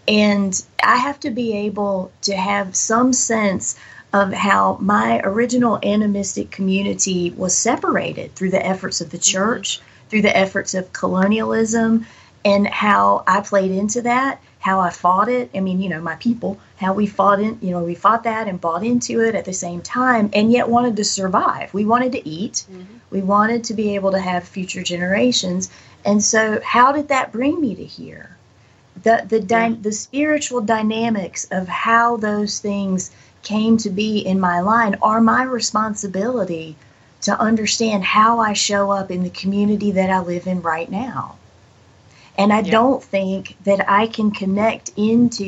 And I have to be able to have some sense of how my original animistic community was separated through the efforts of the church, through the efforts of colonialism, and how I played into that, how I fought it. I mean, you know, my people, how we fought in, you know, we fought that and bought into it at the same time, and yet wanted to survive. We wanted to eat. Mm-hmm. We wanted to be able to have future generations. And so how did that bring me to here? The, the, di- the spiritual dynamics of how those things came to be in my line are my responsibility to understand how I show up in the community that I live in right now. And I yeah. don't think that I can connect into,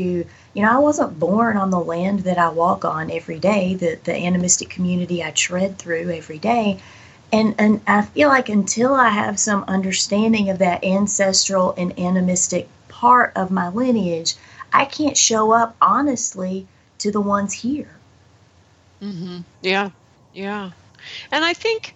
you know, I wasn't born on the land that I walk on every day, the, the animistic community I tread through every day. And, and I feel like until I have some understanding of that ancestral and animistic part of my lineage, I can't show up honestly to the ones here. Mm-hmm. Yeah, yeah. And I think...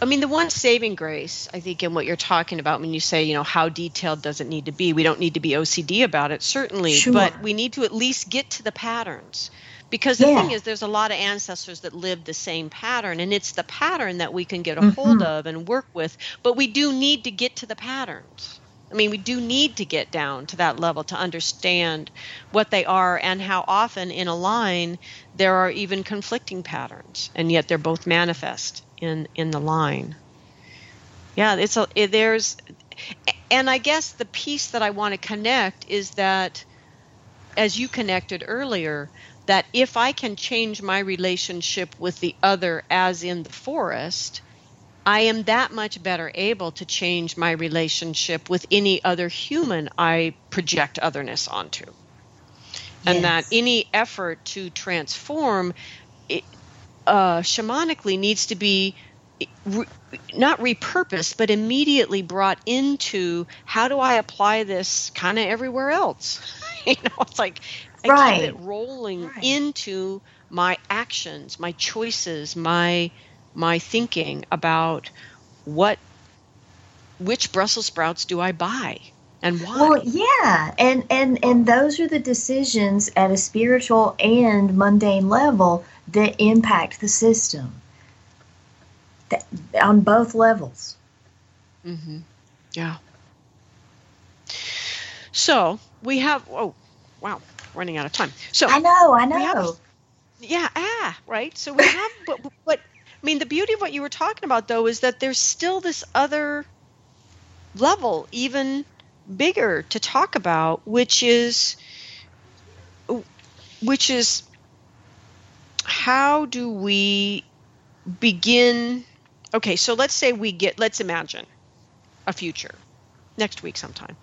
I mean, the one saving grace, I think, in what you're talking about when you say, you know, how detailed does it need to be? We don't need to be O C D about it, certainly, sure. But we need to at least get to the patterns. Because the yeah. thing is, there's a lot of ancestors that live the same pattern, and it's the pattern that we can get a mm-hmm. hold of and work with. But we do need to get to the patterns. I mean, we do need to get down to that level to understand what they are and how often in a line there are even conflicting patterns, and yet they're both manifest in, in the line. Yeah, it's a, it, there's, and I guess the piece that I want to connect is that, as you connected earlier, that if I can change my relationship with the other as in the forest, I am that much better able to change my relationship with any other human I project otherness onto. And yes. that any effort to transform it, uh, shamanically needs to be re- not repurposed, but immediately brought into how do I apply this kind of everywhere else? You know, it's like I right. keep it rolling right. into my actions, my choices, my... my thinking about what, which Brussels sprouts do I buy and why? Well, yeah, and and and those are the decisions at a spiritual and mundane level that impact the system, that, on both levels. Mm-hmm. Yeah. So we have. Oh, wow! Running out of time. So I know. I know. We have, yeah. Ah. Right. So we have. but but. I mean, the beauty of what you were talking about, though, is that there's still this other level, even bigger, to talk about, which is, which is, how do we begin? Okay, so let's say we get, let's imagine a future next week sometime.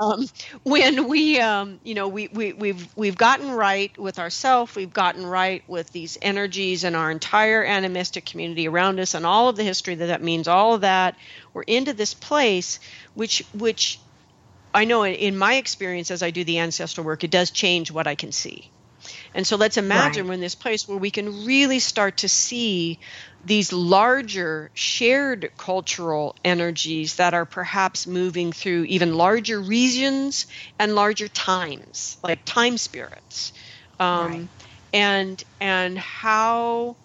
um, when we, um, you know, we, we, we've, we've gotten right with ourselves, we've gotten right with these energies and our entire animistic community around us and all of the history that that means, all of that, we're into this place, which, which I know in my experience as I do the ancestral work, it does change what I can see. And so let's imagine right. we're in this place where we can really start to see these larger shared cultural energies that are perhaps moving through even larger regions and larger times, like time spirits. Um, right. And and how,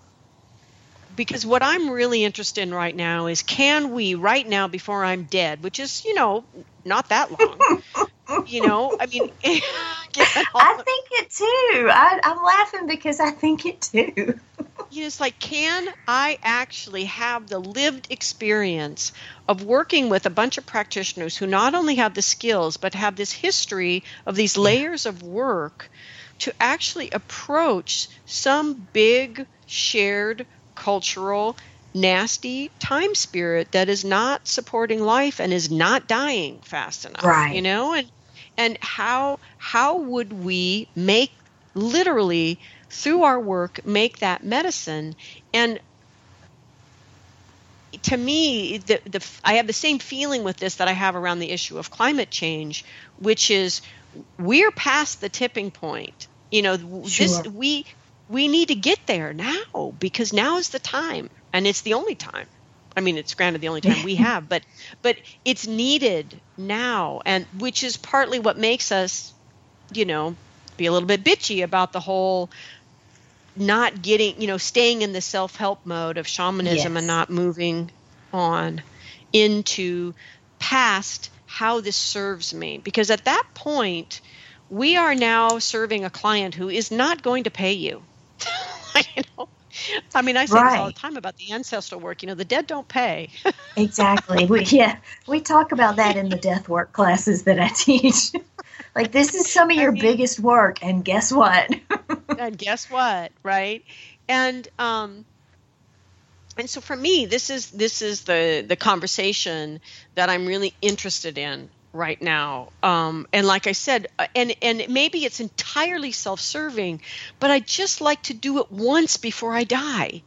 because what I'm really interested in right now is, can we right now before I'm dead, which is, you know, not that long, you know, I mean. I think it too. I, I'm laughing because I think it too. It's like, can I actually have the lived experience of working with a bunch of practitioners who not only have the skills, but have this history of these layers of work to actually approach some big shared cultural nasty time spirit that is not supporting life and is not dying fast enough, right. you know? And and how how would we make, literally through our work, make that medicine? And to me, the, the I have the same feeling with this that I have around the issue of climate change, which is we're past the tipping point. You know, sure. this we we need to get there now, because now is the time, and it's the only time. I mean, it's granted the only time we have, but but it's needed now, and which is partly what makes us, you know, be a little bit bitchy about the whole not getting, you know, staying in the self-help mode of shamanism yes. and not moving on into past how this serves me. Because at that point, we are now serving a client who is not going to pay you. You know? I mean, I say right. this all the time about the ancestral work. You know, the dead don't pay. Exactly. We, yeah, we talk about that in the death work classes that I teach. Like, this is some of your I mean, biggest work, and guess what? And guess what, right? And um, and so for me, this is this is the the conversation that I'm really interested in right now. Um, and like I said, and and maybe it's entirely self-serving, but I just like to do it once before I die.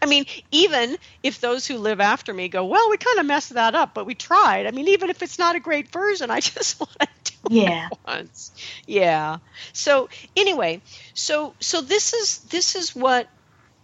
I mean, even if those who live after me go, well, we kind of messed that up, but we tried. I mean, even if it's not a great version, I just want to do yeah. it once. Yeah. So anyway, so so this is this is what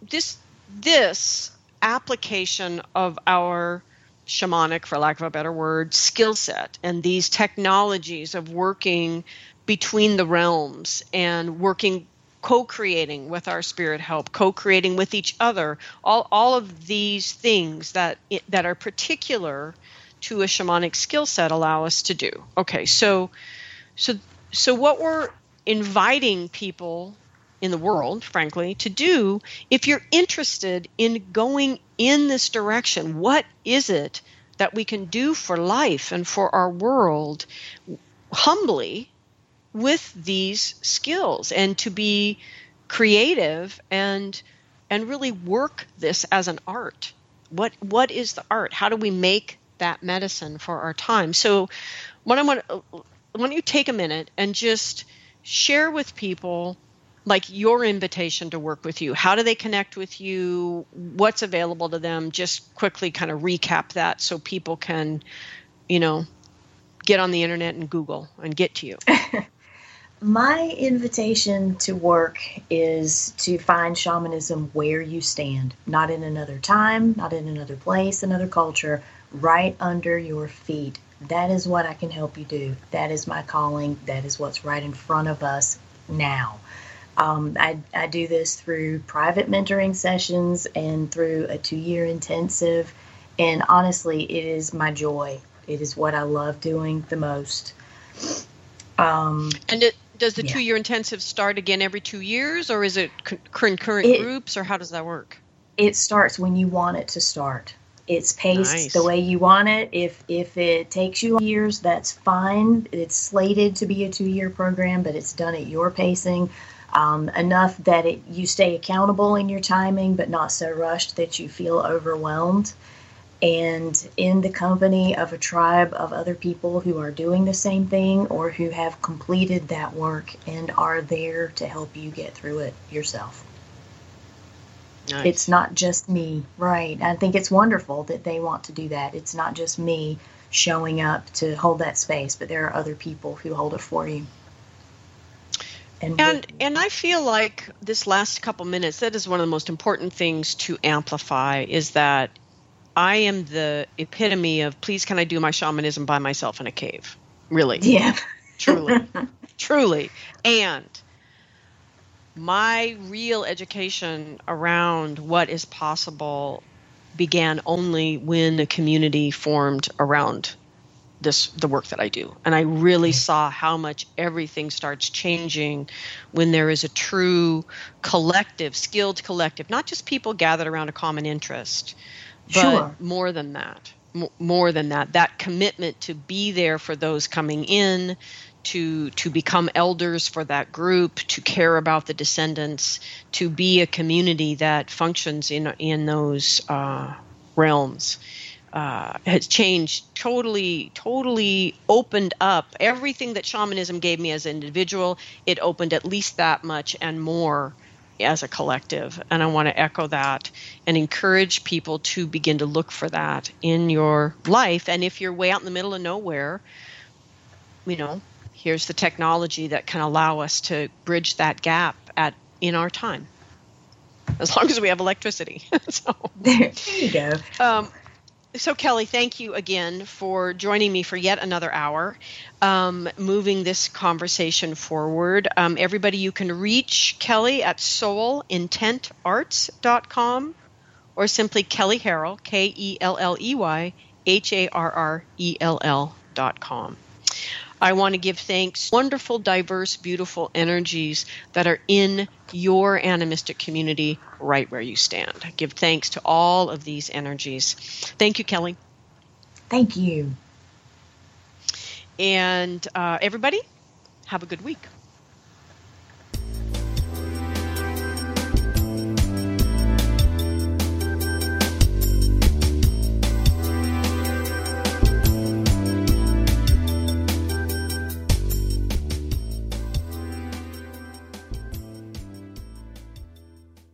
this this application of our shamanic, for lack of a better word, skill set and these technologies of working between the realms and working, co-creating with our spirit help, co-creating with each other, all all of these things that that are particular to a shamanic skill set allow us to do. Okay, so so so what we're inviting people in the world, frankly, to do, if you're interested in going in this direction, what is it that we can do for life and for our world humbly, with these skills, and to be creative and and really work this as an art. What what is the art? How do we make that medicine for our time? So what I want why don't you take a minute and just share with people like your invitation to work with you. How do they connect with you? What's available to them? Just quickly kind of recap that so people can, you know, get on the internet and Google and get to you. My invitation to work is to find shamanism where you stand, not in another time, not in another place, another culture, right under your feet. That is what I can help you do. That is my calling. That is what's right in front of us now. Um, I, I do this through private mentoring sessions and through a two-year intensive. And honestly, it is my joy. It is what I love doing the most. Um, and it, does the yeah. two-year intensive start again every two years, or is it concurrent it, groups, or how does that work? It starts when you want it to start. It's paced nice. the way you want it. If if it takes you years, that's fine. It's slated to be a two-year program, but it's done at your pacing, um, enough that it, you stay accountable in your timing, but not so rushed that you feel overwhelmed. And in the company of a tribe of other people who are doing the same thing or who have completed that work and are there to help you get through it yourself. Nice. It's not just me, right? I think it's wonderful that they want to do that. It's not just me showing up to hold that space, but there are other people who hold it for you. And and, and I feel like this last couple minutes, that is one of the most important things to amplify, is that I am the epitome of, please can I do my shamanism by myself in a cave? Really. Yeah. Truly. Truly. And my real education around what is possible began only when a community formed around this, the work that I do. And I really saw how much everything starts changing when there is a true collective, skilled collective, not just people gathered around a common interest, but sure. more than that, m- more than that, that commitment to be there for those coming in, to to become elders for that group, to care about the descendants, to be a community that functions in in those uh, realms. Uh, has changed totally, totally opened up everything that shamanism gave me as an individual. It opened at least that much and more as a collective. And I want to echo that and encourage people to begin to look for that in your life. And if you're way out in the middle of nowhere, you know, here's the technology that can allow us to bridge that gap at in our time, as long as we have electricity. So, there you go. Um, So, Kelly, thank you again for joining me for yet another hour, um, moving this conversation forward. Um, everybody, you can reach Kelly at soul intent arts dot com or simply Kelly Harrell, K E L L E Y H A R R E L L dot com. I want to give thanks to wonderful, diverse, beautiful energies that are in your animistic community right where you stand. I give thanks to all of these energies. Thank you, Kelly. Thank you. And uh, everybody, have a good week.